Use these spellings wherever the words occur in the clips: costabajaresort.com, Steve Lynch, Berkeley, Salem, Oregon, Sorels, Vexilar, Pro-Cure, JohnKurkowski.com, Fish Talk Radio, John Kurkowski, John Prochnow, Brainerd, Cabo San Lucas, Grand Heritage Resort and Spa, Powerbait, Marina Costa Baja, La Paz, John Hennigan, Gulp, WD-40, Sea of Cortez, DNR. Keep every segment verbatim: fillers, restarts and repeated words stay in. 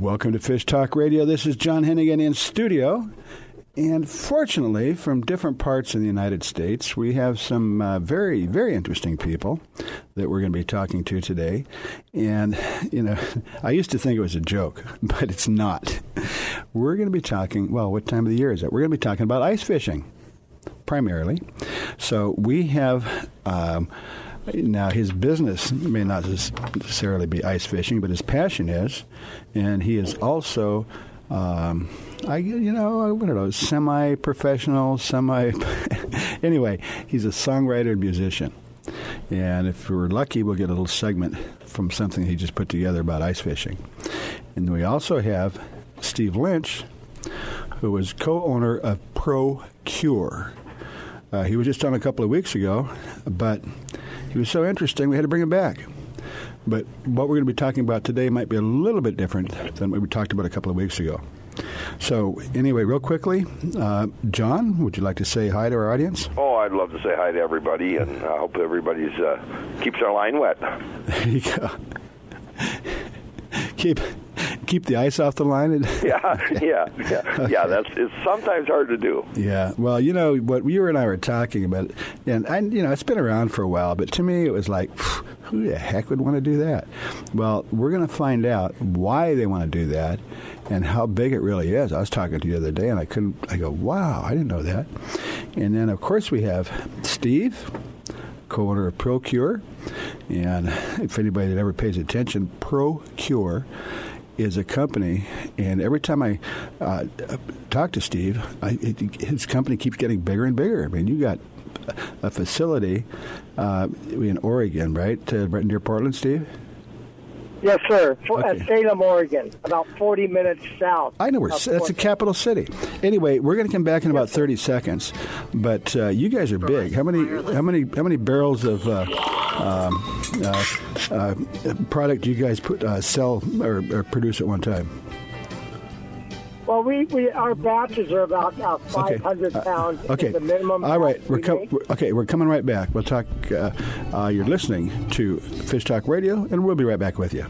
Welcome to Fish Talk Radio. This is John Hennigan in studio. And fortunately, from different parts of the United States, we have some uh, very, very interesting people that we're going to be talking to today. And, you know, I used to think it was a joke, but it's not. We're going to be talking, well, what time of the year is it? We're going to be talking about ice fishing, primarily. So we have... Um, Now, his business may not necessarily be ice fishing, but his passion is, and he is also, um, I you know, I don't know, semi-professional, semi. Anyway, he's a songwriter and musician, and if we're lucky, we'll get a little segment from something he just put together about ice fishing. And we also have Steve Lynch, who is co-owner of Pro-Cure. Uh, he was just on a couple of weeks ago, but he was so interesting, we had to bring him back. But what we're going to be talking about today might be a little bit different than what we talked about a couple of weeks ago. So anyway, real quickly, uh, John, would you like to say hi to our audience? Oh, I'd love to say hi to everybody, and I hope everybody's uh, keeps their line wet. There you go. Keep... Keep the ice off the line. yeah, yeah, yeah, okay. yeah. That's it's sometimes hard to do. Yeah. Well, you know what you and I were talking about, and I, you know, it's been around for a while, but to me, it was like, who the heck would want to do that? Well, we're going to find out why they want to do that and how big it really is. I was talking to you the other day, and I couldn't. I go, wow, I didn't know that. And then, of course, we have Steve, co-owner of Pro-Cure, and if anybody that ever pays attention, Pro-Cure is a company, and every time I uh, talk to Steve, I, his company keeps getting bigger and bigger. I mean, you got a facility uh, in Oregon, right? Uh, right near Portland, Steve? Yes, sir. For, okay. uh, Salem, Oregon, about forty minutes south. I know where that's Portland. The capital city. Anyway, we're going to come back in about thirty seconds, but uh, you guys are big. How many? How many? How many barrels of uh, um, uh, uh, product do you guys put uh, sell or, or produce at one time? Well, we, we our batches are about uh, five hundred okay. pounds. Uh, okay. Is the minimum. All right. We're, com- we're Okay. We're coming right back. We'll talk. Uh, uh, you're listening to Fish Talk Radio, and we'll be right back with you.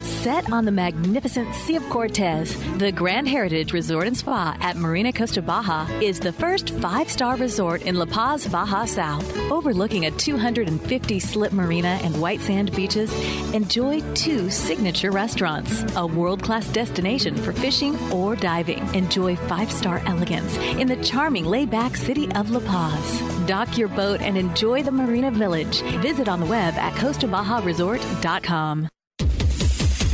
Set on the magnificent Sea of Cortez, the Grand Heritage Resort and Spa at Marina Costa Baja is the first five-star resort in La Paz, Baja South. Overlooking a two hundred fifty slip marina and white sand beaches, enjoy two signature restaurants, a world-class destination for fishing or diving. Enjoy five-star elegance in the charming laid-back city of La Paz. Dock your boat and enjoy the Marina Village. Visit on the web at costa baja resort dot com.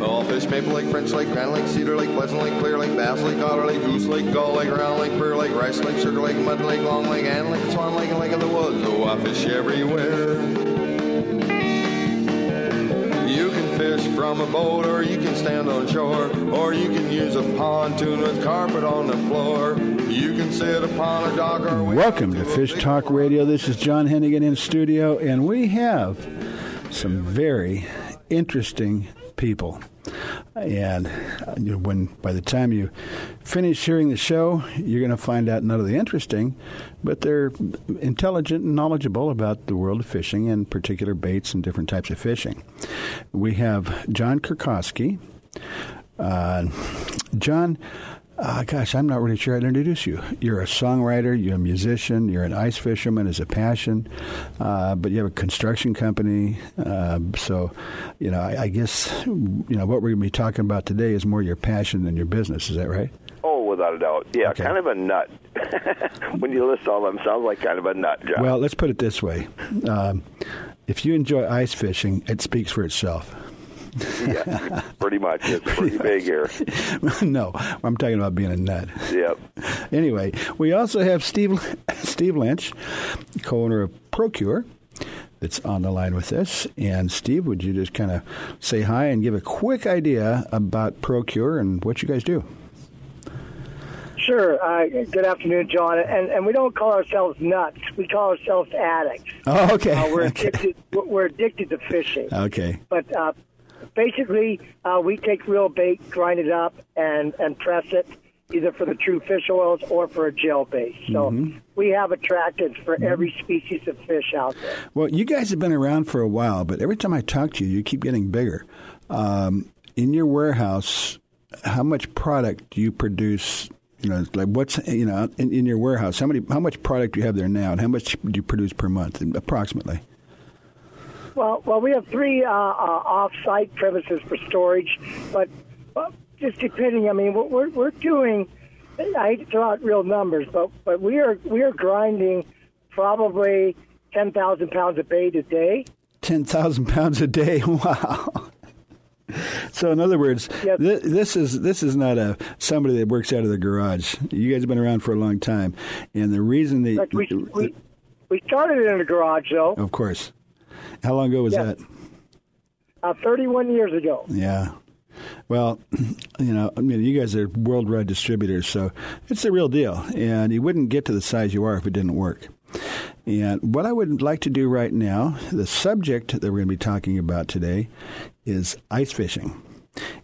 All fish, Maple Lake, French Lake, Grand Lake, Cedar Lake, Pleasant Lake, Clear Lake, Bass Lake, Otter Lake, Goose Lake, Gull Lake, Round Lake, Bear Lake, Rice Lake, Sugar Lake, Mud Lake, Long Lake, Ann Lake, Swan Lake, and Lake of the Woods. Oh, I fish everywhere. You can fish from a boat, or you can stand on shore, or you can use a pontoon with carpet on the floor. You can sit upon a dock or... Welcome to Fish Talk Radio. This is John Hennigan in studio, and we have some very interesting people. And when by the time you finish hearing the show, you're going to find out none of the interesting, but they're intelligent and knowledgeable about the world of fishing and particular baits and different types of fishing. We have John Kurkowski. Uh, John, uh, gosh, I'm not really sure how to introduce you. You're a songwriter, you're a musician, you're an ice fisherman as a passion, uh, but you have a construction company. Uh, so, you know, I, I guess, you know, what we're going to be talking about today is more your passion than your business. Is that right? Oh, without a doubt. Yeah, okay. Kind of a nut. When you list all of them, sounds like kind of a nut job. Well, let's put it this way. Um, if you enjoy ice fishing, it speaks for itself. Yeah, pretty much. It's pretty big here. No, I'm talking about being a nut. Yep. Anyway, we also have Steve Steve Lynch, co-owner of Pro-Cure, that's on the line with us. And Steve, would you just kind of say hi and give a quick idea about Pro-Cure and what you guys do? Sure. Uh, good afternoon, John. And and we don't call ourselves nuts. We call ourselves addicts. Oh, okay. Uh, we're, okay. Addicted, we're addicted to fishing. Okay. But uh, basically, uh, we take real bait, grind it up, and, and press it, either for the true fish oils or for a gel base. So mm-hmm. we have attractants for mm-hmm. every species of fish out there. Well, you guys have been around for a while, but every time I talk to you, you keep getting bigger. Um, in your warehouse, how much product do you produce? You know, like what's you know in, in your warehouse? How many? How much product do you have there now, and how much do you produce per month, approximately? Well, well, we have three uh, uh, off-site premises for storage, but well, just depending. I mean, what we're we're doing, I hate to throw out real numbers, but but we are we are grinding probably ten thousand pounds of bait a day. Ten thousand pounds a day! Wow. So, in other words, yep. th- this is this is not a somebody that works out of the garage. You guys have been around for a long time, and the reason that we, we we started it in the garage, though. Of course. How long ago was yep. that? Uh, Thirty-one years ago. Yeah. Well, you know, I mean, you guys are worldwide distributors, so it's the real deal. And you wouldn't get to the size you are if it didn't work. And what I would like to do right now, the subject that we're going to be talking about today is ice fishing.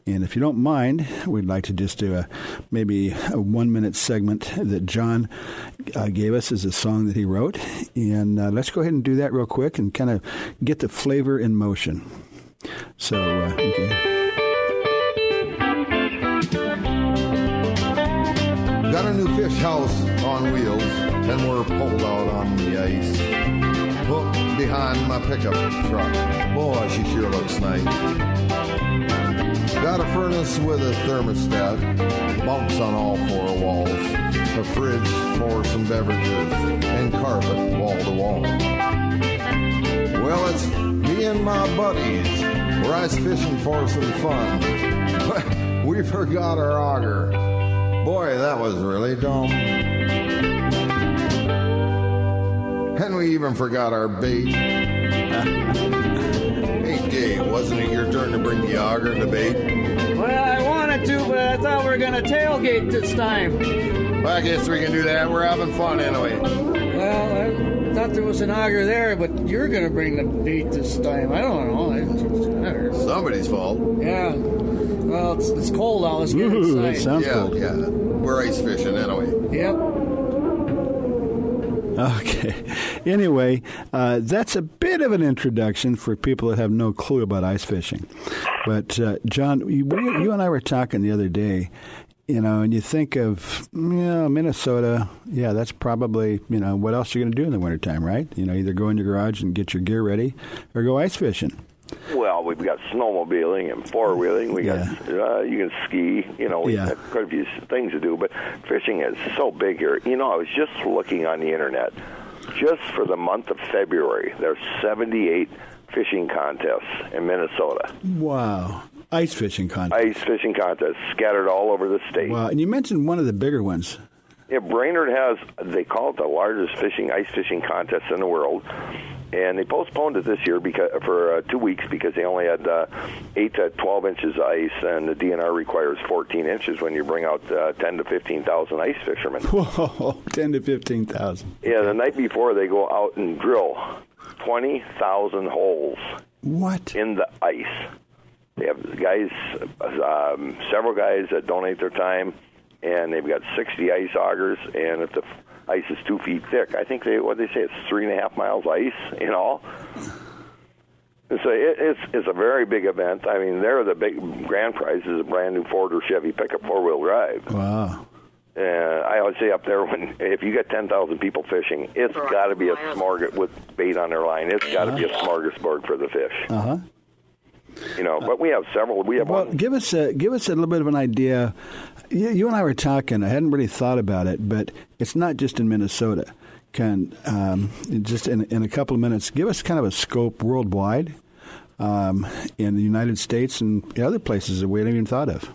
And if you don't mind, we'd like to just do a maybe a one-minute segment that John uh, gave us as a song that he wrote. And uh, let's go ahead and do that real quick and kind of get the flavor in motion. So, uh, okay. Got a new fish house on wheels, and we're pulled out on the ice. Hook behind my pickup truck. Boy, she sure looks nice. Got a furnace with a thermostat, bunks on all four walls, a fridge for some beverages, and carpet wall to wall. Well, it's me and my buddies, we're ice fishing for some fun. We forgot our auger. Boy, that was really dumb. And we even forgot our bait. Hey, Dave, wasn't it your turn to bring the auger and the bait? Well, I wanted to, but I thought we were going to tailgate this time. Well, I guess we can do that. We're having fun anyway. Well, I thought there was an auger there, but you're going to bring the beat this time. I don't know. It's whatever. Somebody's fault. Yeah. Well, it's, it's cold out. Let's get Ooh, inside. It sounds yeah, cold. Yeah, we're ice fishing anyway. Yep. Okay. Anyway, uh, that's a bit of an introduction for people that have no clue about ice fishing. But, uh, John, you, you and I were talking the other day, you know, and you think of, you know, Minnesota. Yeah, that's probably, you know, what else you're going to do in the wintertime, right? You know, either go in your garage and get your gear ready or go ice fishing. Well, we've got snowmobiling and four-wheeling. We got yeah. uh, you can ski. You know, we've yeah. got quite a few things to do. But fishing is so big here. You know, I was just looking on the internet. Just for the month of February, there's seventy-eight fishing contests in Minnesota. Wow. Ice fishing contests. Ice fishing contests scattered all over the state. Wow. And you mentioned one of the bigger ones. Yeah, Brainerd has, they call it the largest fishing ice fishing contest in the world. And they postponed it this year because for uh, two weeks because they only had uh, eight to twelve inches of ice, and the D N R requires fourteen inches when you bring out uh, ten to fifteen thousand ice fishermen. Whoa, ten to fifteen thousand. Yeah, the night before they go out and drill twenty thousand holes. What? In the ice. They have guys, um, several guys that donate their time, and they've got sixty ice augers, and if the ice is two feet thick. I think they what they say it's three and a half miles ice in all. And so it, it's it's a very big event. I mean, there are the big grand prize is a brand new Ford or Chevy pickup four wheel drive. Wow! And I always say up there when if you got ten thousand people fishing, it's got to be a smorgasbord with bait on their line. It's got to uh-huh. be a smorgasbord for the fish. Uh huh. You know, but we have several. We have well, one. give us a give us a little bit of an idea. You, you and I were talking. I hadn't really thought about it, but it's not just in Minnesota. Can um, just in, in a couple of minutes, give us kind of a scope worldwide um, in the United States and other places that we hadn't even thought of.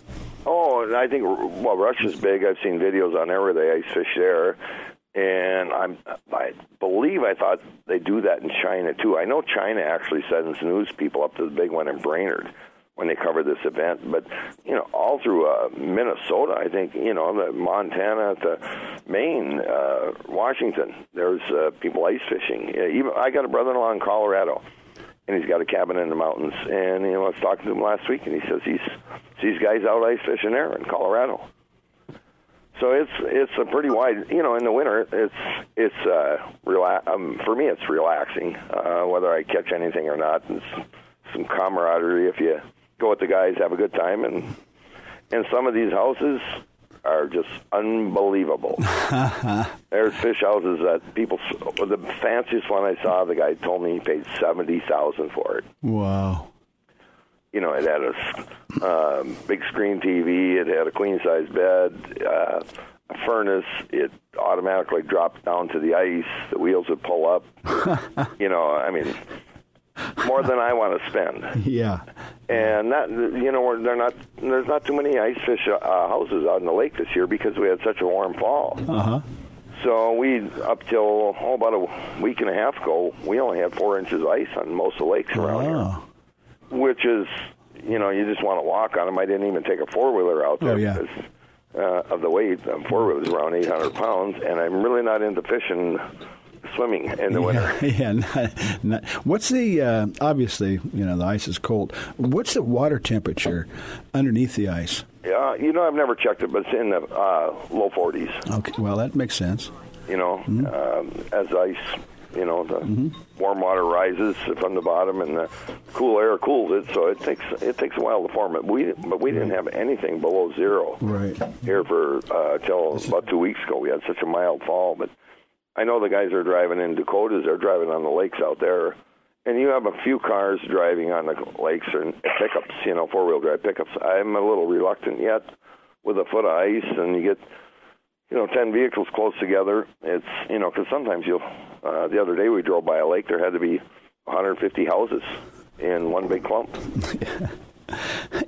Oh, and I think well, Russia's big. I've seen videos on there where they ice fish there, and I'm I believe I thought they do that in China too. I know China actually sends news people up to the big one in Brainerd when they cover this event. But, you know, all through uh, Minnesota, I think, you know, the Montana to Maine, uh, Washington, there's uh, people ice fishing. Uh, even I got a brother-in-law in Colorado, and he's got a cabin in the mountains. And, you know, I was talking to him last week, and he says he sees guys out ice fishing there in Colorado. So it's it's a pretty wide, you know, in the winter, it's, it's uh, rela- um, for me, it's relaxing, uh, whether I catch anything or not. It's some camaraderie if you go with the guys, have a good time, and and some of these houses are just unbelievable. There's fish houses that people, the fanciest one I saw, the guy told me he paid seventy thousand dollars for it. Wow. You know, it had a um, big screen T V, it had a queen-size bed, uh, a furnace, it automatically dropped down to the ice, the wheels would pull up, you know, I mean... More than I want to spend. Yeah, and not you know they're not there's not too many ice fish uh, houses out in the lake this year because we had such a warm fall. Uh huh. So we up till oh, about a week and a half ago, we only had four inches of ice on most of the lakes around wow. here, which is you know you just want to walk on them. I didn't even take a four wheeler out there. Oh, yeah. because uh, of the weight. Um, four wheelers around eight hundred pounds, and I'm really not into fishing. Swimming in the yeah, winter. Yeah. Not, not. What's the, uh, obviously, you know, the ice is cold. What's the water temperature underneath the ice? Yeah, you know, I've never checked it, but it's in the uh, low forties. Okay, well, that makes sense. You know, mm-hmm. um, as ice, you know, the mm-hmm. warm water rises from the bottom and the cool air cools it, so it takes it takes a while to form it. We But we didn't have anything below zero right. here for uh, till about two weeks ago. We had such a mild fall, but I know the guys are driving in Dakotas. They're driving on the lakes out there. And you have a few cars driving on the lakes and pickups, you know, four-wheel drive pickups. I'm a little reluctant yet with a foot of ice, and you get, you know, ten vehicles close together. It's, you know, because sometimes you'll, uh, the other day we drove by a lake, there had to be one hundred fifty houses in one big clump.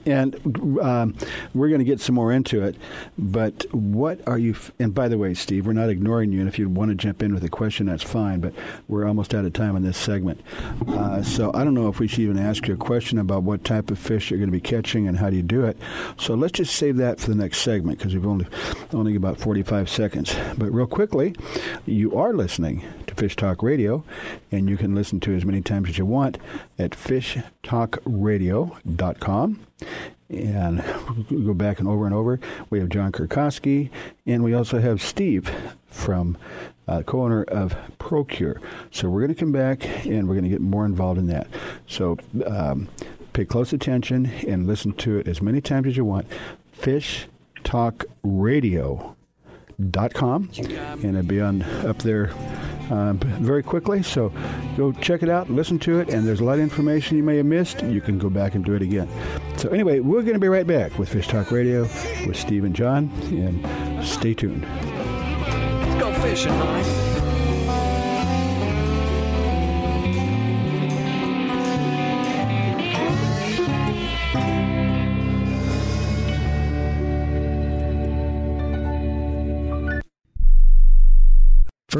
And um, we're going to get some more into it. But what are you... F- and by the way, Steve, we're not ignoring you. And if you want to jump in with a question, that's fine. But we're almost out of time in this segment. Uh, so I don't know if we should even ask you a question about what type of fish you're going to be catching and how do you do it. So let's just save that for the next segment because we've only, only about forty-five seconds. But real quickly, you are listening to Fish Talk Radio. And you can listen to as many times as you want at fish talk radio dot com. And we go back and over and over. We have John Kurkowski, and we also have Steve from uh, co-owner of Pro-Cure. So we're going to come back, and we're going to get more involved in that. So um, pay close attention and listen to it as many times as you want. fish talk radio dot com, and it'll be on up there Um, very quickly, so go check it out, listen to it, and there's a lot of information you may have missed. You can go back and do it again. So anyway, we're going to be right back with Fish Talk Radio with Steve and John, and stay tuned. Let's go fishing, Mike.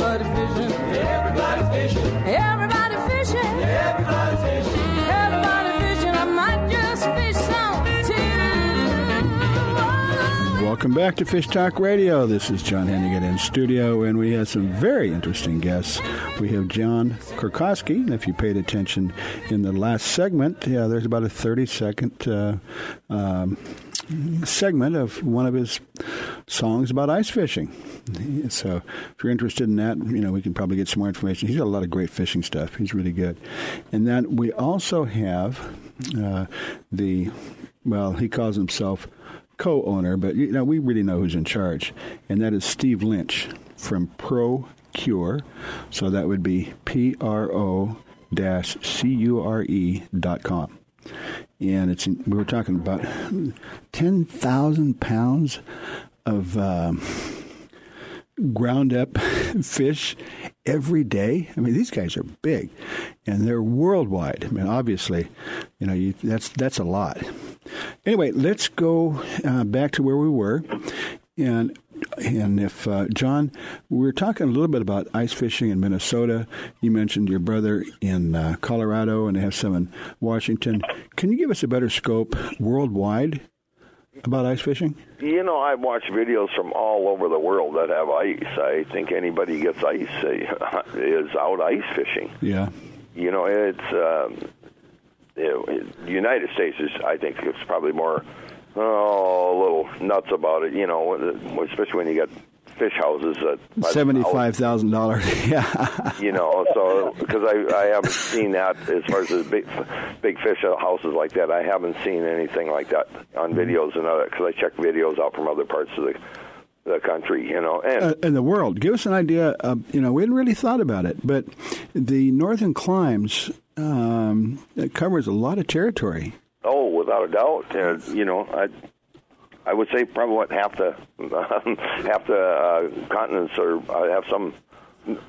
Everybody fishing, everybody fishing, everybody fishing, everybody fishing, everybody fishing. I might just fish some too. Welcome back to Fish Talk Radio. This is John Hennigan in studio, and we have some very interesting guests. We have John Kurkowski, and if you paid attention in the last segment, yeah, there's about a thirty-second uh, um, segment of one of his songs about ice fishing. So if you're interested in that, you know, we can probably get some more information. He's got a lot of great fishing stuff. He's really good. And then we also have uh, the, well, he calls himself co-owner, but you know, we really know who's in charge, and that is Steve Lynch from Pro-Cure. So that would be P R O C U R E dot com. And it's, we were talking about ten thousand pounds of uh, ground up fish every day. I mean, these guys are big, and they're worldwide. I mean, obviously, you know, you, that's that's a lot. Anyway, let's go uh, back to where we were. And and if, uh, John, we were talking a little bit about ice fishing in Minnesota. You mentioned your brother in uh, Colorado, and they have some in Washington. Can you give us a better scope worldwide about ice fishing? You know, I've watched videos from all over the world that have ice. I think anybody gets ice uh, is out ice fishing. Yeah. You know, it's um, it, the United States is, I think, it's probably more... Oh, a little nuts about it, you know, especially when you got fish houses at seventy-five thousand dollars. Yeah, you know, so because I, I haven't seen that as far as the big big fish houses like that. I haven't seen anything like that on videos and other, because I check videos out from other parts of the the country, you know, and uh, in the world. Give us an idea of, you know, we hadn't really thought about it, but the northern climes um, it covers a lot of territory. Oh, without a doubt, uh, you know, I I would say probably what half the um, half the uh, continents are uh, have some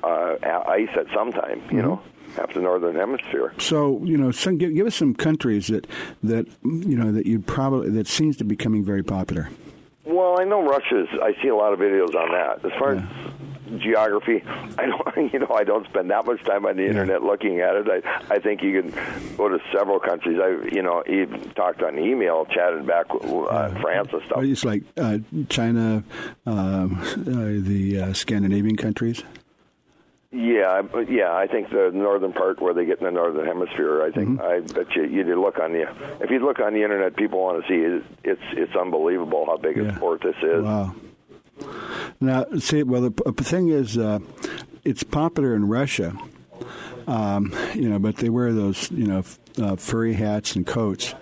uh, ice at some time, you mm-hmm. know, half the northern hemisphere. So, you know, some, give, give us some countries that that you know that you probably that seems to be becoming very popular. Well, I know Russia's. I see a lot of videos on that. As far yeah. as geography, I don't. You know, I don't spend that much time on the yeah. internet looking at it. I, I think you can go to several countries. I, you know, even talked on email, chatted back with uh, uh, France and stuff. It's like uh, China, um, uh, the uh, Scandinavian countries. Yeah, yeah. I think the northern part where they get in the northern hemisphere. I think mm-hmm. I bet you you look on the if you look on the internet, people want to see it, it's it's unbelievable how big yeah. a sport this is. Wow. Now, see, well, the thing is, uh, it's popular in Russia, um, you know, but they wear those you know uh, furry hats and coats,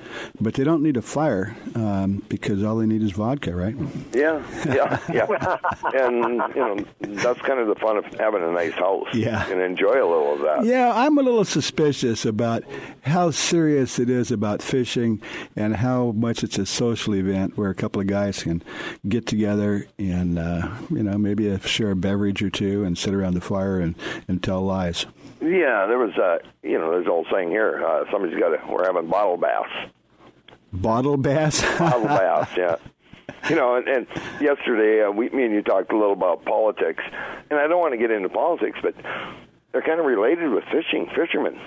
but they don't need a fire um, because all they need is vodka, right? Yeah, yeah, yeah. And you know, that's kind of the fun of having a nice house. Yeah, and enjoy a little of that. Yeah, I'm a little suspicious about how serious it is about fishing and how much it's a social event where a couple of guys can get together and uh, you know maybe share a beverage or two and sit around the fire and, and tell lies. Yeah, there was a uh, you know there's an old saying here. Uh, somebody's got to. We're having bottle baths. Bottle bass? Bottle bass, yeah. You know, and, and yesterday, uh, we, me and you talked a little about politics, and I don't want to get into politics, but they're kind of related with fishing, fishermen,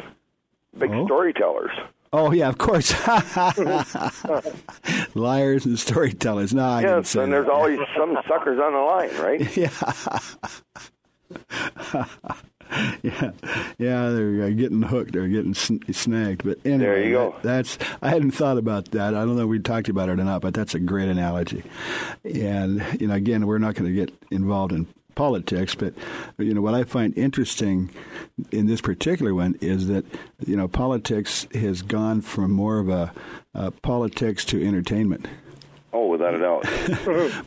big oh. storytellers. Oh, yeah, of course. Liars and storytellers. No, I yes, didn't say Yes, and that. There's always some suckers on the line, right? Yeah. Yeah, yeah, they're getting hooked or getting sn- snagged. But anyway, there you go. That, that's I hadn't thought about that. I don't know if we talked about it or not, but that's a great analogy. And you know, again, we're not going to get involved in politics, but you know what I find interesting in this particular one is that you know politics has gone from more of a, a politics to entertainment. Oh, without a doubt.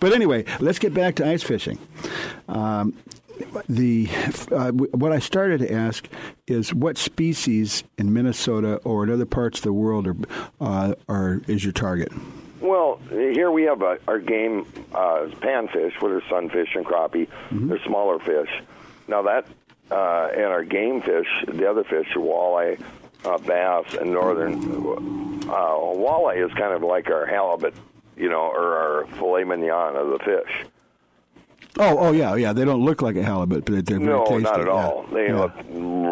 But anyway, let's get back to ice fishing. Um, The uh, what I started to ask is what species in Minnesota or in other parts of the world are uh, are is your target? Well, here we have a, our game uh, panfish, which are sunfish and crappie. Mm-hmm. They're smaller fish. Now that uh, and our game fish, the other fish, walleye, uh, bass, and northern uh, walleye is kind of like our halibut, you know, or our filet mignon of the fish. Oh, oh, yeah, yeah. They don't look like a halibut, but they're very no, tasty. No, not at yeah. all. They yeah. look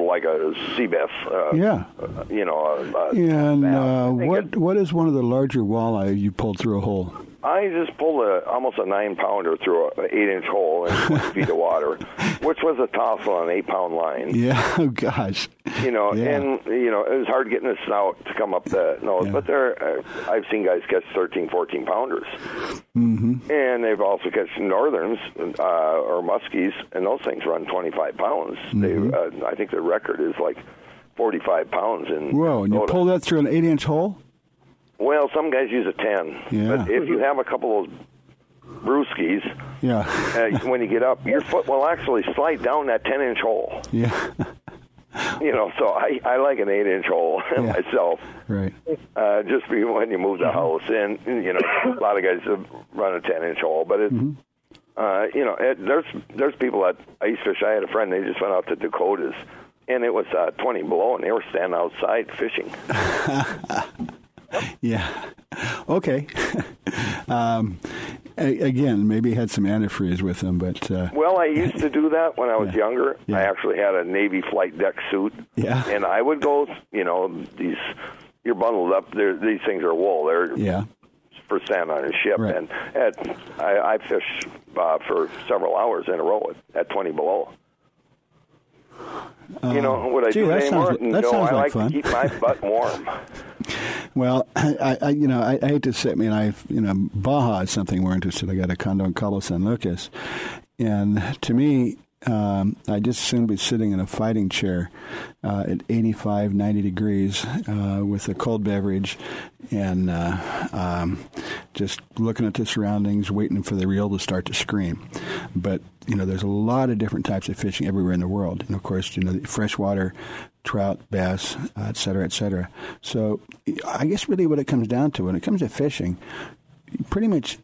like a sea bass. Uh, yeah, uh, you know. A, a and uh, what it, what is one of the larger walleye you pulled through a hole? I just pulled a almost a nine pounder through an eight inch hole in twenty feet of water, which was a toss on an eight pound line. Yeah, oh gosh. You know, yeah. and you know it was hard getting a snout to come up the nose, yeah. but there uh, I've seen guys catch thirteen, fourteen pounders, mm-hmm. and they've also catched northerns. Uh, or muskies, and those things run twenty-five pounds. Mm-hmm. They, uh, I think the record is like forty-five pounds. In Whoa, and you pull that through an eight-inch hole? Well, some guys use a ten. Yeah. But if you have a couple of those brewskis, yeah. uh, when you get up, your foot will actually slide down that ten-inch hole. Yeah. You know, so I, I like an eight-inch hole yeah. myself. Right. Uh, just for when you move the house. And, you know, a lot of guys run a ten-inch hole. But, it, mm-hmm. uh, you know, it, there's there's people that ice fish. I had a friend, they just went out to Dakotas, and it was uh, twenty below, and they were standing outside fishing. Yeah. Okay. um, a- again, maybe had some antifreeze with them, but uh, well, I used to do that when I was yeah. younger. Yeah. I actually had a Navy flight deck suit, yeah. and I would go. You know, these you're bundled up. These things are wool. They're yeah. for sand on a ship, right. and at, I, I fished uh, for several hours in a row at, at twenty below. You know, what I do anymore? No, I like to keep my butt warm. Well, I, I you know, I, I hate to say, I mean, I, you know, Baja is something we're interested in. I got a condo in Cabo San Lucas. And to me, um, I'd just soon be sitting in a fighting chair uh, at eighty-five, ninety degrees uh, with a cold beverage and uh, um, just looking at the surroundings, waiting for the reel to start to scream. But, you know, there's a lot of different types of fishing everywhere in the world. And, of course, you know, freshwater, trout, bass, uh, et cetera, et cetera. So I guess really what it comes down to, when it comes to fishing, pretty much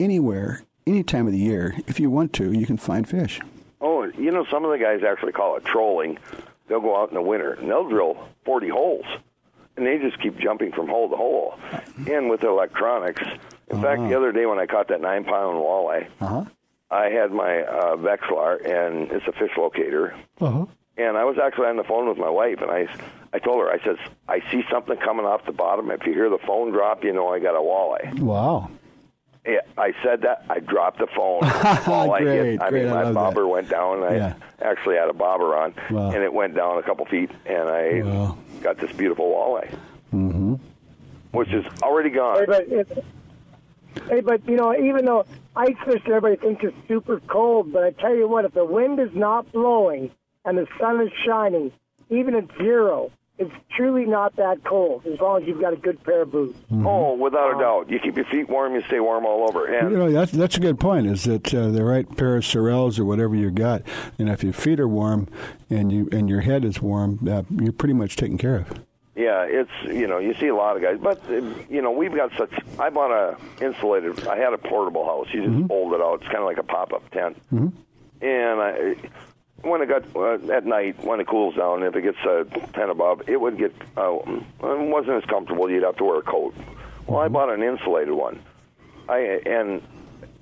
anywhere, any time of the year, if you want to, you can find fish. Oh, you know, some of the guys actually call it trolling. They'll go out in the winter, and they'll drill forty holes, and they just keep jumping from hole to hole. And with electronics, in uh-huh. fact, the other day when I caught that nine-pound walleye, uh-huh. I had my uh, Vexilar, and it's a fish locator, uh-huh. and I was actually on the phone with my wife, and I, I told her, I said, I see something coming off the bottom. If you hear the phone drop, you know I got a walleye. Wow. Yeah, I said that. I dropped the phone. All I great, hit, I great, mean, I my bobber that. went down. I yeah. actually had a bobber on, wow. and it went down a couple feet, and I wow. got this beautiful walleye, mm-hmm. which is already gone. Hey but, it, hey, but, you know, even though ice fish, everybody thinks it's super cold, but I tell you what, if the wind is not blowing and the sun is shining, even at zero, it's truly not that cold, as long as you've got a good pair of boots. Mm-hmm. Oh, without a doubt. You keep your feet warm, you stay warm all over. And you know, that's, that's a good point, is that uh, the right pair of Sorels or whatever you got, and if your feet are warm and you and your head is warm, uh, you're pretty much taken care of. Yeah, it's, you know, you see a lot of guys. But, you know, we've got such, I bought a insulated, I had a portable house. You just mm-hmm. fold it out. It's kind of like a pop-up tent. Mm-hmm. And I... When it got uh, at night, when it cools down, if it gets uh, ten above, it would get uh, it wasn't as comfortable. You'd have to wear a coat. Well, I bought an insulated one, I and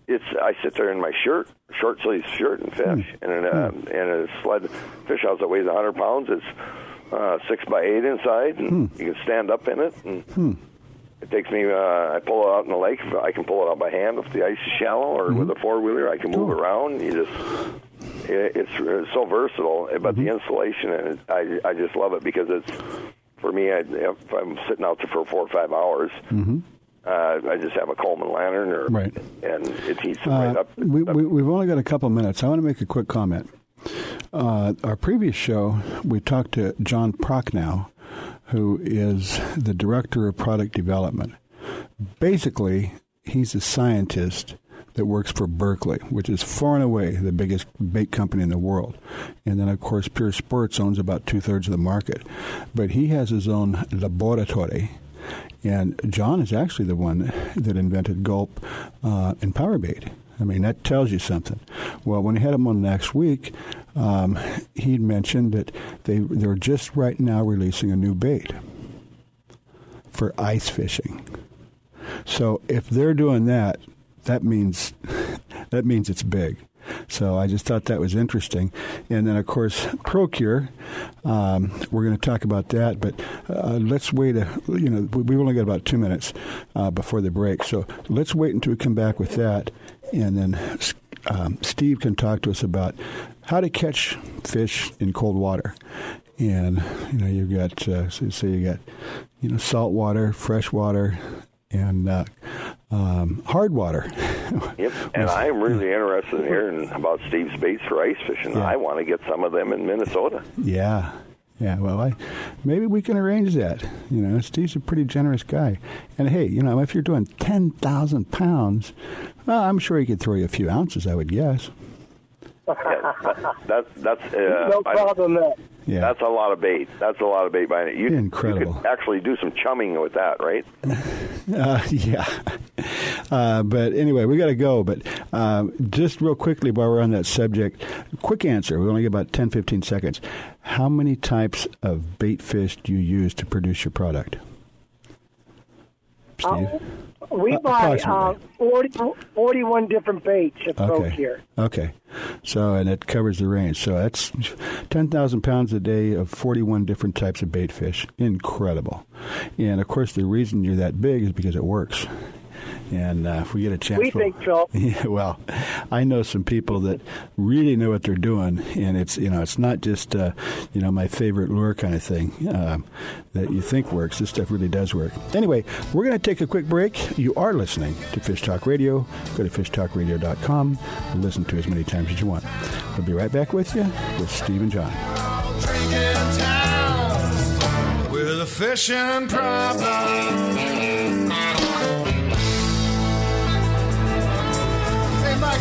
it's I sit there in my shirt, short sleeve shirt, and fish. Mm. And in a, mm. in a sled fish house that weighs one hundred pounds, it's uh, six by eight inside, and mm. you can stand up in it. And mm. it takes me. Uh, I pull it out in the lake. I can pull it out by hand if the ice is shallow, or mm. with a four wheeler, I can move oh. around. You just. It's so versatile, but mm-hmm. the insulation, and I, I just love it because it's, for me, I, if I'm sitting out there for four or five hours, mm-hmm. uh, I just have a Coleman lantern, or right. and it heats it right uh, up. We, we, we've only got a couple minutes. I want to make a quick comment. Uh, our previous show, we talked to John Prochnow, who is the Director of Product Development. Basically, he's a scientist that works for Berkeley, which is far and away the biggest bait company in the world. And then, of course, Pure Sports owns about two-thirds of the market. But he has his own laboratory. And John is actually the one that invented Gulp uh, and Powerbait. I mean, that tells you something. Well, when he had him on next week, um, he mentioned that they, they're just right now releasing a new bait for ice fishing. So if they're doing that, That means that means it's big. So I just thought that was interesting. And then, of course, Pro-Cure, um, we're going to talk about that. But uh, let's wait. A, you know, we've only got about two minutes uh, before the break. So let's wait until we come back with that. And then um, Steve can talk to us about how to catch fish in cold water. And, you know, you've got, uh, so, so you got, you know, salt water, fresh water, and uh, um, hard water. Yep, and I'm really interested in hearing about Steve's baits for ice fishing. Yeah. I want to get some of them in Minnesota. Yeah, Yeah, well, I maybe we can arrange that. You know, Steve's a pretty generous guy. And, hey, you know, if you're doing ten thousand pounds, well, I'm sure he could throw you a few ounces, I would guess. Yeah, that's that's uh, no problem. That. Yeah. That's a lot of bait. That's a lot of bait buying it. You, Incredible. You could actually do some chumming with that, right? uh, yeah. Uh, but anyway, we got to go. But uh, just real quickly while we're on that subject, quick answer. We only get about ten, fifteen seconds. How many types of bait fish do you use to produce your product? Steve? Um, we uh, buy uh, forty, forty-one different baits at Pro-Cure. Okay. So, and it covers the range. So that's ten thousand pounds a day of forty-one different types of bait fish. Incredible. And, of course, the reason you're that big is because it works. And uh, if we get a chance, we we'll, think so. Yeah, well, I know some people that really know what they're doing, and it's you know it's not just uh, you know my favorite lure kind of thing uh, that you think works. This stuff really does work. Anyway, we're going to take a quick break. You are listening to Fish Talk Radio. Go to fish talk radio dot com. Listen to as many times as you want. We'll be right back with you with Steve and John. With a fishing problem. Mike,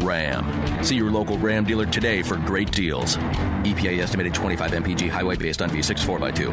Ram. See your local Ram dealer today for great deals. E P A estimated twenty-five M P G highway based on V six four by two.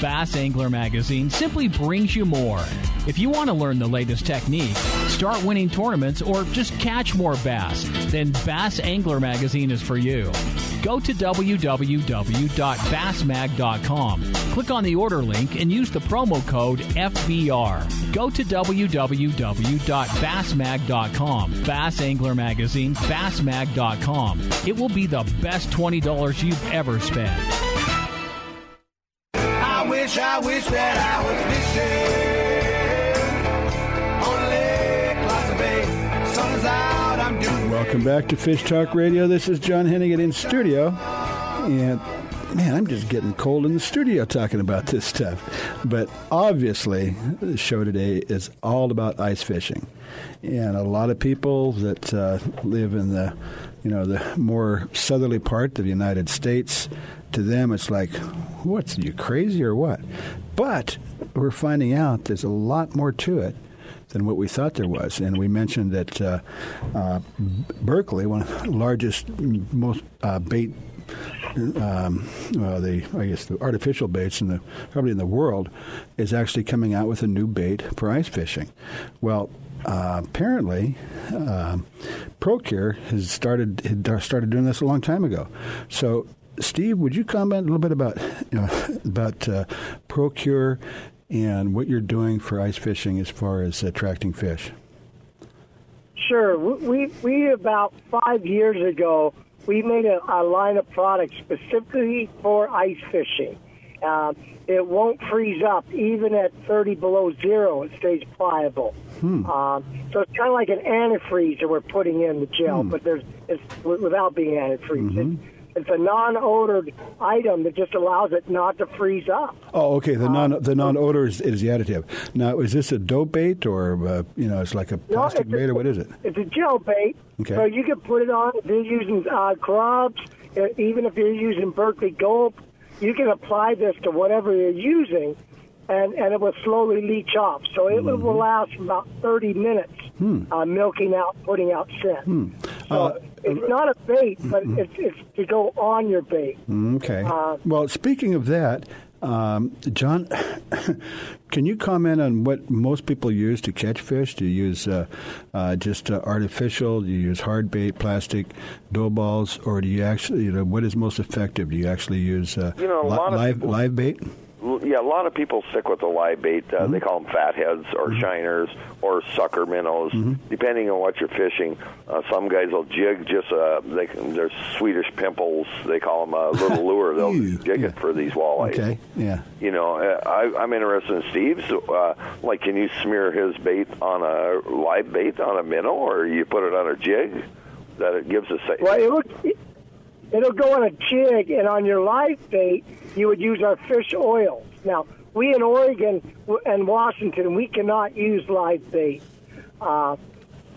Bass Angler Magazine simply brings you more. If you want to learn the latest technique, start winning tournaments, or just catch more bass, then Bass Angler Magazine is for you. Go to w w w dot bass mag dot com, click on the order link, and use the promo code F B R. Go to w w w dot bass mag dot com, Bass Angler Magazine, bass mag dot com. It will be the best twenty dollars you've ever spent. I wish that I was missing only class of bait. Sun's out, I'm doing. Welcome back to Fish Talk Radio. This is John Hennigan in studio. And man, I'm just getting cold in the studio talking about this stuff. But obviously, the show today is all about ice fishing. And a lot of people that uh, live in the, you know, the more southerly part of the United States, to them it's like, what's, you crazy or what? But we're finding out there's a lot more to it than what we thought there was. And we mentioned that uh, uh, Berkeley, one of the largest, most uh, bait, um, well, the I guess the artificial baits in the probably in the world, is actually coming out with a new bait for ice fishing. Well, uh, apparently, uh, Pro-Cure has started had started doing this a long time ago. So, Steve, would you comment a little bit about you know, about uh, Pro-Cure? And what you're doing for ice fishing as far as attracting fish? Sure. We, we about five years ago, we made a, a line of products specifically for ice fishing. Uh, it won't freeze up. Even at thirty below zero, it stays pliable. Hmm. Uh, so it's kind of like an antifreeze that we're putting in the gel, hmm. but there's it's without being antifreeze. Mm-hmm. It, It's a non-odored item that just allows it not to freeze up. Oh, okay. The non um, the non-odor is, is the additive. Now, is this a dope bait or uh, you know, it's like a plastic no, bait a, or what is it? It's a gel bait. Okay. So you can put it on if you're using uh, grubs, even if you're using Berkeley Gulp, you can apply this to whatever you're using, and, and it will slowly leach off. So it mm-hmm. will last about thirty minutes, hmm. uh, milking out, putting out scent. Hmm. So uh, it's not a bait, but it's, it's to go on your bait. Okay. Uh, well, speaking of that, um, John, can you comment on what most people use to catch fish? Do you use uh, uh, just uh, artificial? Do you use hard bait, plastic, dough balls, or do you actually, you know, what is most effective? Do you actually use uh, you know, a lot li- of live, people, live bait? Yeah, a lot of people stick with the live bait. Uh, mm-hmm. They call them fatheads or mm-hmm. shiners or sucker minnows, mm-hmm. depending on what you're fishing. Uh, some guys will jig just uh, they can, they're Swedish pimples. They call them a little lure. They'll Ew. jig yeah. it for these walleyes. Okay, yeah. You know, I, I'm interested in Steve's. Uh, like, can you smear his bait on a live bait on a minnow, or you put it on a jig that it gives a sight? Well, it looks. It'll go on a jig, and on your live bait, you would use our fish oils. Now, we in Oregon and Washington, we cannot use live bait. Uh,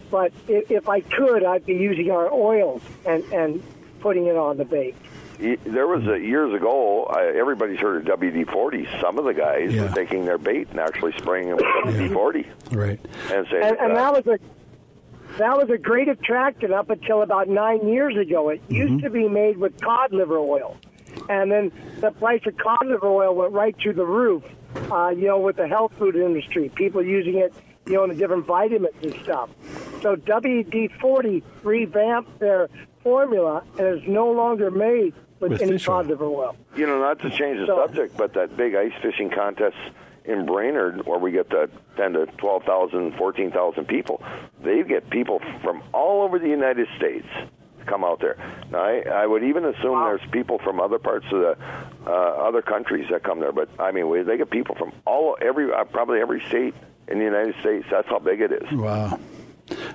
but if, if I could, I'd be using our oils and, and putting it on the bait. There was a, years ago, uh, everybody's heard of W D forty. Some of the guys yeah. were taking their bait and actually spraying it with W D forty. Yeah. Right. And, say, and, and uh, that was a... That was a great attractant up until about nine years ago. It mm-hmm. used to be made with cod liver oil. And then the price of cod liver oil went right through the roof, uh, you know, with the health food industry. People using it, you know, in the different vitamins and stuff. So W D forty revamped their formula and is no longer made with, with any cod liver oil. You know, not to change the so, subject, but that big ice fishing contest in Brainerd, where we get the ten to twelve thousand, fourteen thousand people, they get people from all over the United States to come out there. Now, I, I would even assume wow. there's people from other parts of the uh, other countries that come there, but I mean, they get people from all every uh, probably every state in the United States. That's how big it is. Wow.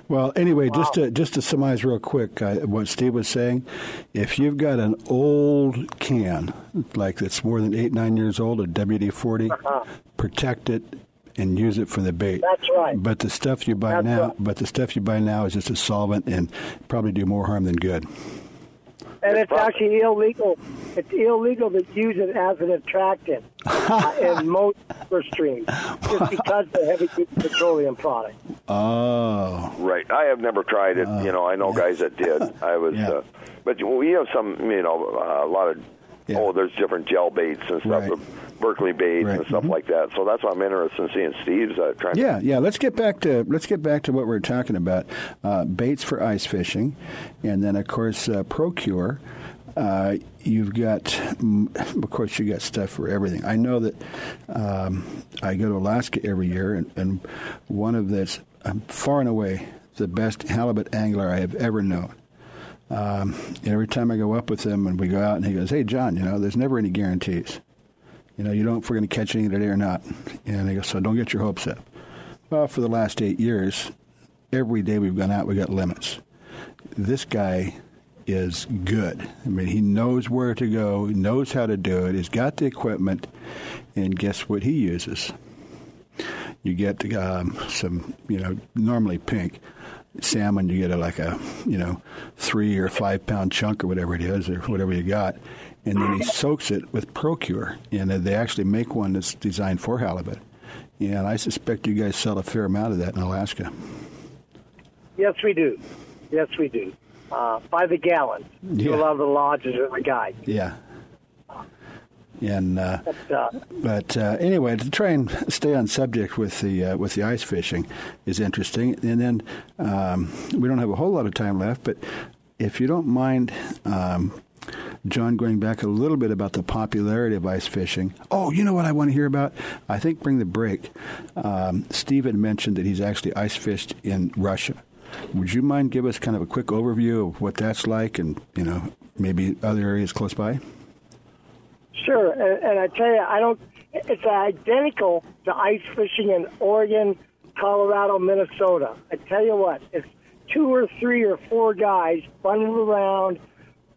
Well, anyway, wow. just to just to summarize real quick uh, what Steve was saying, if you've got an old can, like it's more than eight, nine years old, a W D forty, uh-huh. protect it and use it for the bait. That's right. But the stuff you buy That's now, right. but the stuff you buy now is just a solvent and probably do more harm than good. And it's actually illegal. It's illegal to use it as an attractant uh, in most river streams, just because of the heavy petroleum product. Oh, right. I have never tried it. Uh, you know, I know yeah. guys that did. I was, yeah. uh, but we have some. You know, uh, a lot of. Yeah. Oh, there's different gel baits and stuff, right. Berkeley baits right. and stuff mm-hmm. like that. So that's why I'm interested in seeing Steve's uh, trying. Yeah, to- yeah. Let's get back to let's get back to what we were talking about: uh, baits for ice fishing, and then of course uh, Pro-Cure. Uh, you've got, of course, you got stuff for everything. I know that um, I go to Alaska every year, and, and one of this um, far and away the best halibut angler I have ever known. Um, and every time I go up with him and we go out and he goes, hey, John, you know, there's never any guarantees. You know, you don't know if we're going to catch anything today or not. And he goes, so don't get your hopes up. Well, for the last eight years, every day we've gone out, we got limits. This guy is good. I mean, he knows where to go, he knows how to do it, he's got the equipment, and guess what he uses? You get um, some, you know, normally pink salmon, you get a, like a, you know, three or five pound chunk or whatever it is or whatever you got, and then he soaks it with Pro-Cure, and they actually make one that's designed for halibut. And I suspect you guys sell a fair amount of that in Alaska. Yes, we do. Yes, we do. Uh, by the gallon. Yeah. To a lot of the lodges and the guides. Yeah. And uh, but, uh, but uh, anyway, to try and stay on subject with the uh, with the ice fishing is interesting. And then um, we don't have a whole lot of time left, but if you don't mind, um, John, going back a little bit about the popularity of ice fishing. Oh, you know what I want to hear about? I think bring the break. Um, Steve had mentioned that he's actually ice fished in Russia. Would you mind give us kind of a quick overview of what that's like and, you know, maybe other areas close by? Sure. And, and I tell you, I don't, it's identical to ice fishing in Oregon, Colorado, Minnesota. I tell you what, it's two or three or four guys bundled around.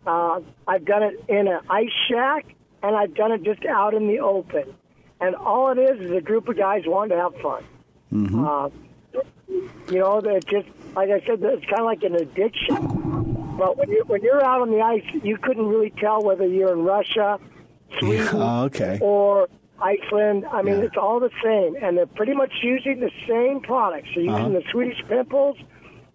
Uh, I've done it in an ice shack, and I've done it just out in the open. And all it is is a group of guys wanting to have fun. Mm-hmm. Uh, you know, they're just, like I said, it's kind of like an addiction. But when you're, when you're out on the ice, you couldn't really tell whether you're in Russia, Sweden, oh, okay. or Iceland. I mean, yeah. It's all the same. And they're pretty much using the same products. They're using uh-huh. the Swedish pimples.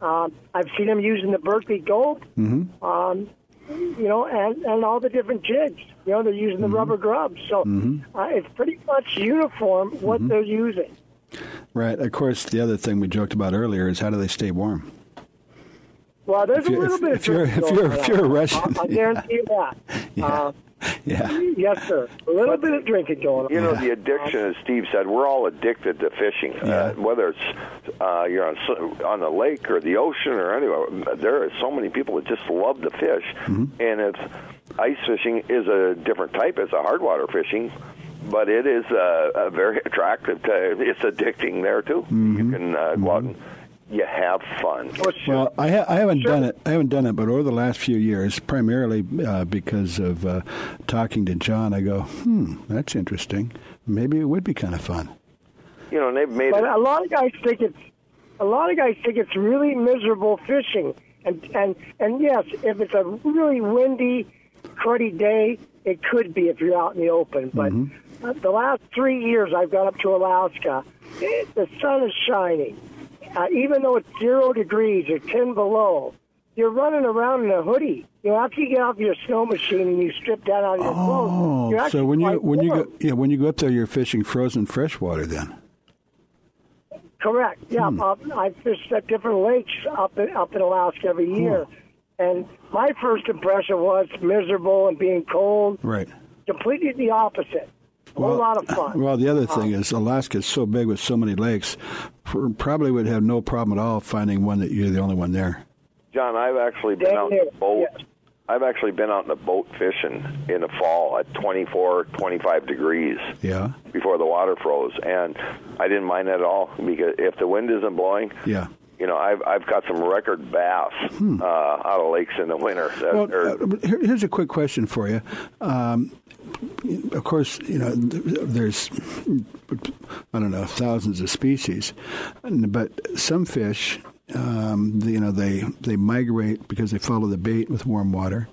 Um, I've seen them using the Berkeley Gulp. Mm-hmm. Um You know, and, and all the different jigs. You know, they're using the mm-hmm. rubber grubs. So mm-hmm. uh, it's pretty much uniform what mm-hmm. they're using. Right. Of course, the other thing we joked about earlier is how do they stay warm? Well, there's if a little if, bit of if you're, if you're, if you're a Russian. I, I guarantee yeah. that. Yeah. Uh, yeah. Yes, sir. A little but, bit of drinking going on. You know, yeah. the addiction, as Steve said, we're all addicted to fishing, yeah. uh, whether it's uh, you're on on the lake or the ocean or anywhere. There are so many people that just love to fish, mm-hmm. and it's ice fishing is a different type. It's a hard water fishing, but it is uh, a very attractive. To, it's addicting there too. Mm-hmm. You can uh, go mm-hmm. out and. You have fun. Well, I, ha- I haven't sure. done it. I haven't done it, but over the last few years, primarily uh, because of uh, talking to John, I go, hmm, that's interesting. Maybe it would be kind of fun. You know, and they've made. But it- a lot of guys think it's. A lot of guys think it's really miserable fishing, and and and yes, if it's a really windy, cruddy day, it could be if you're out in the open, but. Mm-hmm. The last three years I've gone up to Alaska, it, the sun is shining. Uh, even though it's zero degrees or ten below, you're running around in a hoodie. You know, after you get off your snow machine and you strip down on your oh, clothes, so when you when warm. you go yeah when you go up there, you're fishing frozen freshwater then. Correct. Yeah, hmm. uh, I fished at different lakes up in, up in Alaska every year, cool. and my first impression was miserable and being cold. Right. Completely the opposite. Well, a lot of fun. Well, the other thing is Alaska is so big with so many lakes, probably would have no problem at all finding one that you're the only one there. John, I've actually been Damn out in the boat. Yeah. I've actually been out in the boat fishing in the fall at twenty-four, twenty-five degrees yeah. before the water froze, and I didn't mind that at all because if the wind isn't blowing, yeah. You know, I've I've got some record bass hmm. uh, out of lakes in the winter. That, well, or, uh, here's a quick question for you. Um, of course, you know, there's, I don't know, thousands of species, but some fish, um, you know, they, they migrate because they follow the bait with warm water.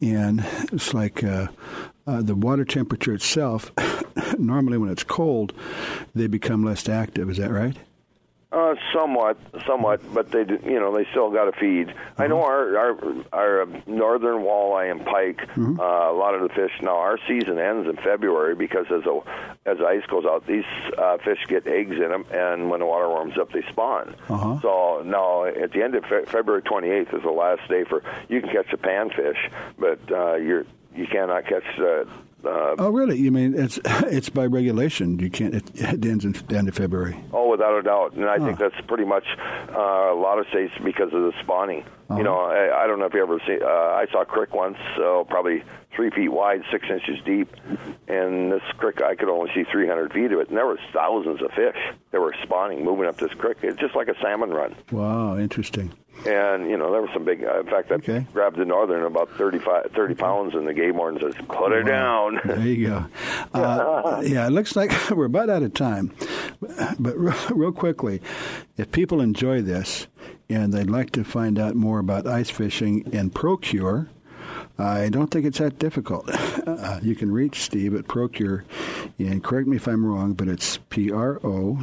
And it's like uh, uh, the water temperature itself, normally when it's cold, they become less active. Is that right? Uh, somewhat, somewhat, but they, you know, they still got to feed. Mm-hmm. I know our, our our northern walleye and pike. Mm-hmm. Uh, a lot of the fish now. Our season ends in February because as a, as ice goes out, these uh, fish get eggs in them, and when the water warms up, they spawn. Uh-huh. So now at the end of fe- February twenty-eighth is the last day for you can catch the panfish, but uh, you're you cannot catch the. Uh, oh, really? You mean it's it's by regulation? You can't. It, it ends in the end of February. Oh, without a doubt, and I oh. think that's pretty much uh, a lot of states because of the spawning. Uh-huh. You know, I, I don't know if you ever seen. Uh, I saw a creek once, uh, probably three feet wide, six inches deep, and this creek I could only see three hundred feet of it, and there was thousands of fish that were spawning, moving up this creek. It's just like a salmon run. Wow, interesting. And, you know, there were some big, uh, in fact, I okay. grabbed the northern about thirty-five, thirty pounds, and the game warden says, put her wow. down. There you go. Uh, yeah, it looks like we're about out of time. But real, real quickly, if people enjoy this and they'd like to find out more about ice fishing and Pro-Cure, I don't think it's that difficult. Uh, you can reach Steve at Pro-Cure, and correct me if I'm wrong, but it's P R O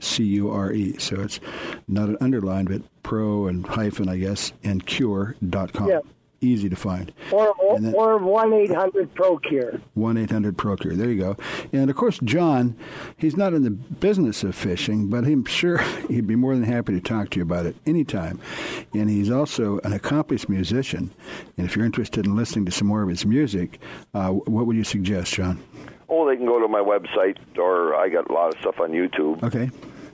C U R E. So it's not an underline, but pro and hyphen, I guess, and cure dot com. Yeah. Easy to find. Or then, or one eight hundred Pro-Cure. one eight hundred Pro-Cure. There you go. And, of course, John, he's not in the business of fishing, but I'm sure he'd be more than happy to talk to you about it anytime. And he's also an accomplished musician. And if you're interested in listening to some more of his music, uh, what would you suggest, John? Oh, they can go to my website, or I got a lot of stuff on YouTube. Okay.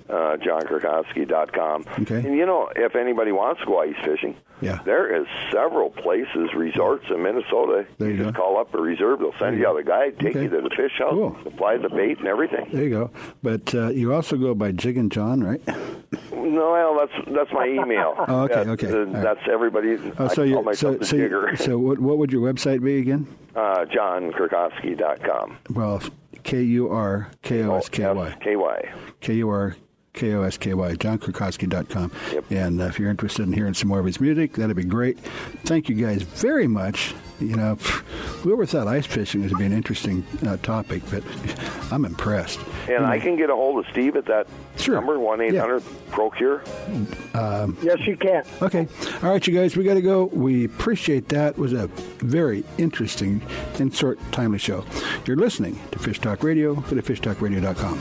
Uh, John Kurkowski dot com. Okay. And, you know, if anybody wants to go ice fishing, yeah. there is several places, resorts in Minnesota. There you, you just call up a reserve. They'll send you out a guide, take okay. you to the fish house, cool. supply the bait and everything. There you go. But uh, you also go by Jig and John, right? No, well, that's that's my email. Oh, okay, that's, okay. Uh, right. That's everybody. Oh, so I call myself so, so, Jigger. So what, what would your website be again? Uh, John Kurkowski dot com. Well, K U R K O S K Y. K Y. K U R K O S K Y, John Kurkowski dot com. Yep. And uh, if you're interested in hearing some more of his music, that'd be great. Thank you guys very much. You know, whoever thought ice fishing would be an interesting uh, topic, but I'm impressed. And you know, I can get a hold of Steve at that sure. number, one eight hundred Pro-Cure. Um, yes, you can. Okay. All right, you guys, we got to go. We appreciate that. It was a very interesting and short, timely show. You're listening to Fish Talk Radio. Go to fish talk radio dot com.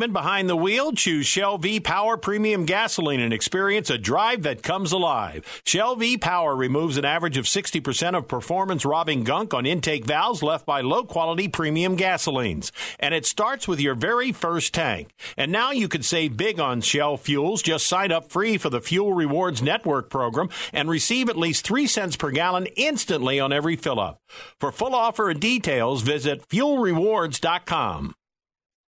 behind the wheel? Choose Shell V Power Premium Gasoline and experience a drive that comes alive. Shell V Power removes an average of sixty percent of performance-robbing gunk on intake valves left by low-quality premium gasolines. And it starts with your very first tank. And now you can save big on Shell fuels. Just sign up free for the Fuel Rewards Network program and receive at least three cents per gallon instantly on every fill-up. For full offer and details, visit fuel rewards dot com.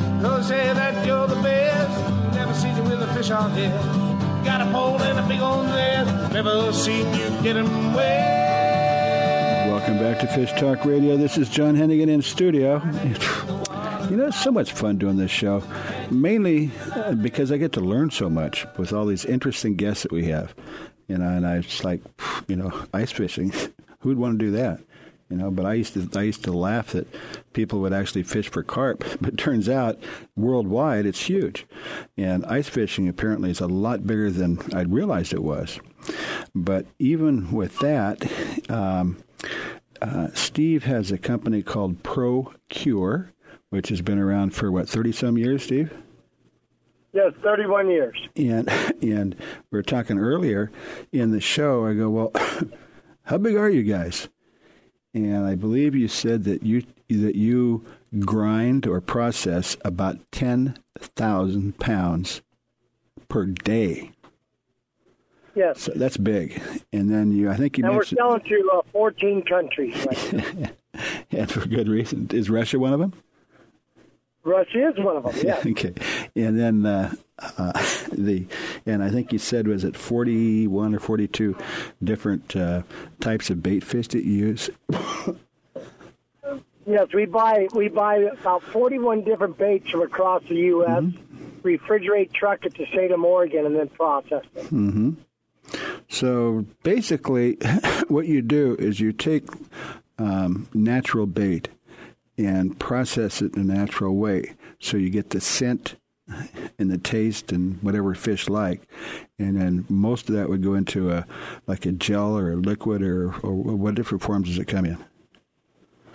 No, say that you're the best. Never seen you with a fish on here. Got a pole and a big old net. Never seen you get 'em wet. Welcome back to Fish Talk Radio. This is John Hennigan in studio. You know, it's so much fun doing this show, mainly because I get to learn so much with all these interesting guests that we have. You know, and I it's like, you know, ice fishing. Who'd want to do that? You know, but I used to I used to laugh that people would actually fish for carp, but turns out worldwide it's huge, and ice fishing apparently is a lot bigger than I realized it was. But even with that, um, uh, Steve has a company called Pro-Cure, which has been around for what thirty some years, Steve. Yes, thirty-one years. And and we were talking earlier in the show. I go, well, how big are you guys? And I believe you said that you that you grind or process about ten thousand pounds per day. Yes. So that's big. And then you, I think you and mentioned... And we're selling to uh, fourteen countries right now. And for good reason. Is Russia one of them? Russia is one of them, yeah. Okay. And then uh, uh, the, and I think you said, was it forty-one or forty-two different uh, types of bait fish that you use? Yes, we buy we buy about forty-one different baits from across the U S, mm-hmm. refrigerate, truck it to Salem, Oregon, and then process it. Mm-hmm. So basically what you do is you take um, natural bait and process it in a natural way, so you get the scent and the taste and whatever fish like, and then most of that would go into a like a gel or a liquid, or, or what different forms does it come in?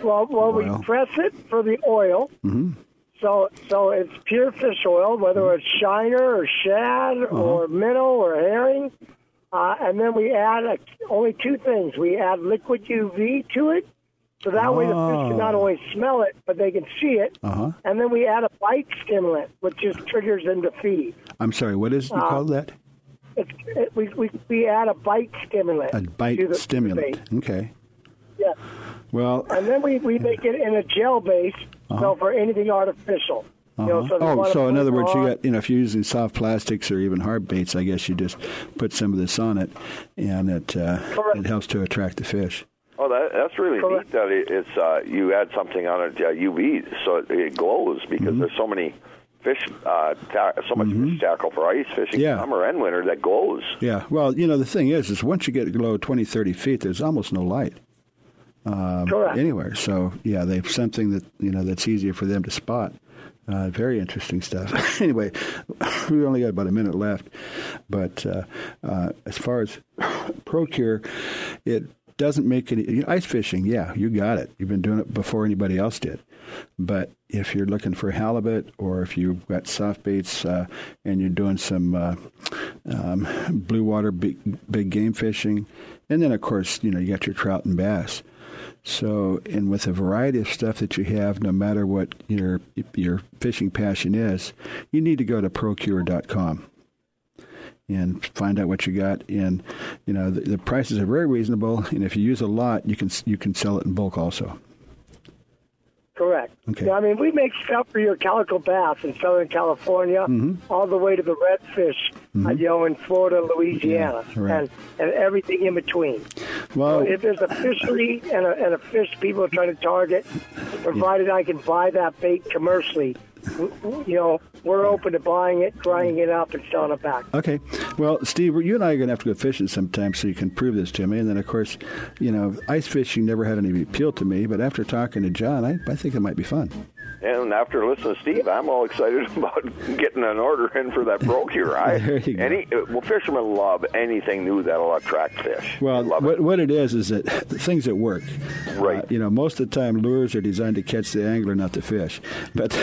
Well, well, oil. We press it for the oil, mm-hmm. so so it's pure fish oil, whether it's shiner or shad uh-huh. or minnow or herring, uh, and then we add a, only two things: we add liquid U V to it. So that way the fish can not only smell it, but they can see it. Uh-huh. And then we add a bite stimulant, which just triggers them to feed. I'm sorry, what is you uh, call that? It's, it, we, we we add a bite stimulant. A bite to the, stimulant, to the okay. Yeah. Well, and then we, we make it in a gel base, uh-huh. so for anything artificial. Uh-huh. You know, so oh, so in other words, on. you got you know, if you're using soft plastics or even hard baits, I guess you just put some of this on it, and it uh, it helps to attract the fish. Oh, that, that's really Correct. neat that it, it's uh, you add something on it, uh, U V, so it, it glows, because mm-hmm. there's so many fish, uh, ta- so much mm-hmm. fish tackle for ice fishing, yeah. summer and winter, that glows. Yeah, well, you know, the thing is, is once you get glow twenty, thirty feet, there's almost no light um, anywhere. So, yeah, they have something that, you know, that's easier for them to spot. Uh, very interesting stuff. Anyway, we only got about a minute left, but uh, uh, as far as Pro-Cure, it doesn't make any ice fishing. Yeah, you got it. You've been doing it before anybody else did. But if you're looking for halibut, or if you've got soft baits uh, and you're doing some uh, um, blue water big, big game fishing, and then of course you know you got your trout and bass. So, and with a variety of stuff that you have, no matter what your your fishing passion is, you need to go to Pro Cure dot com. And find out what you got. And, you know, the, the prices are very reasonable. And if you use a lot, you can you can sell it in bulk also. Correct. Okay. Yeah, I mean, we make stuff for your calico bass in Southern California, mm-hmm. all the way to the redfish, mm-hmm. uh, you know, in Florida, Louisiana, yeah, right. and, and everything in between. Well, so if there's a fishery and a, and a fish people are trying to target, provided yeah. I can buy that bait commercially, you know, we're open to buying it, drying it up, and selling it back. Okay. Well, Steve, you and I are going to have to go fishing sometime so you can prove this to me. And then, of course, you know, ice fishing never had any appeal to me. But after talking to John, I, I think it might be fun. And after listening to Steve, I'm all excited about getting an order in for that Pro-Cure. I, any well, fishermen love anything new that'll attract fish. Well, what it. what it is is that things that work. Right. Uh, you know, most of the time lures are designed to catch the angler, not the fish. But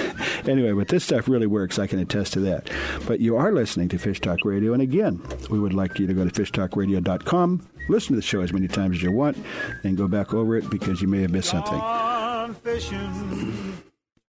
anyway, but this stuff really works. I can attest to that. But you are listening to Fish Talk Radio, and again, we would like you to go to fish talk radio dot com. Listen to the show as many times as you want, and go back over it because you may have missed something. Gone fishing.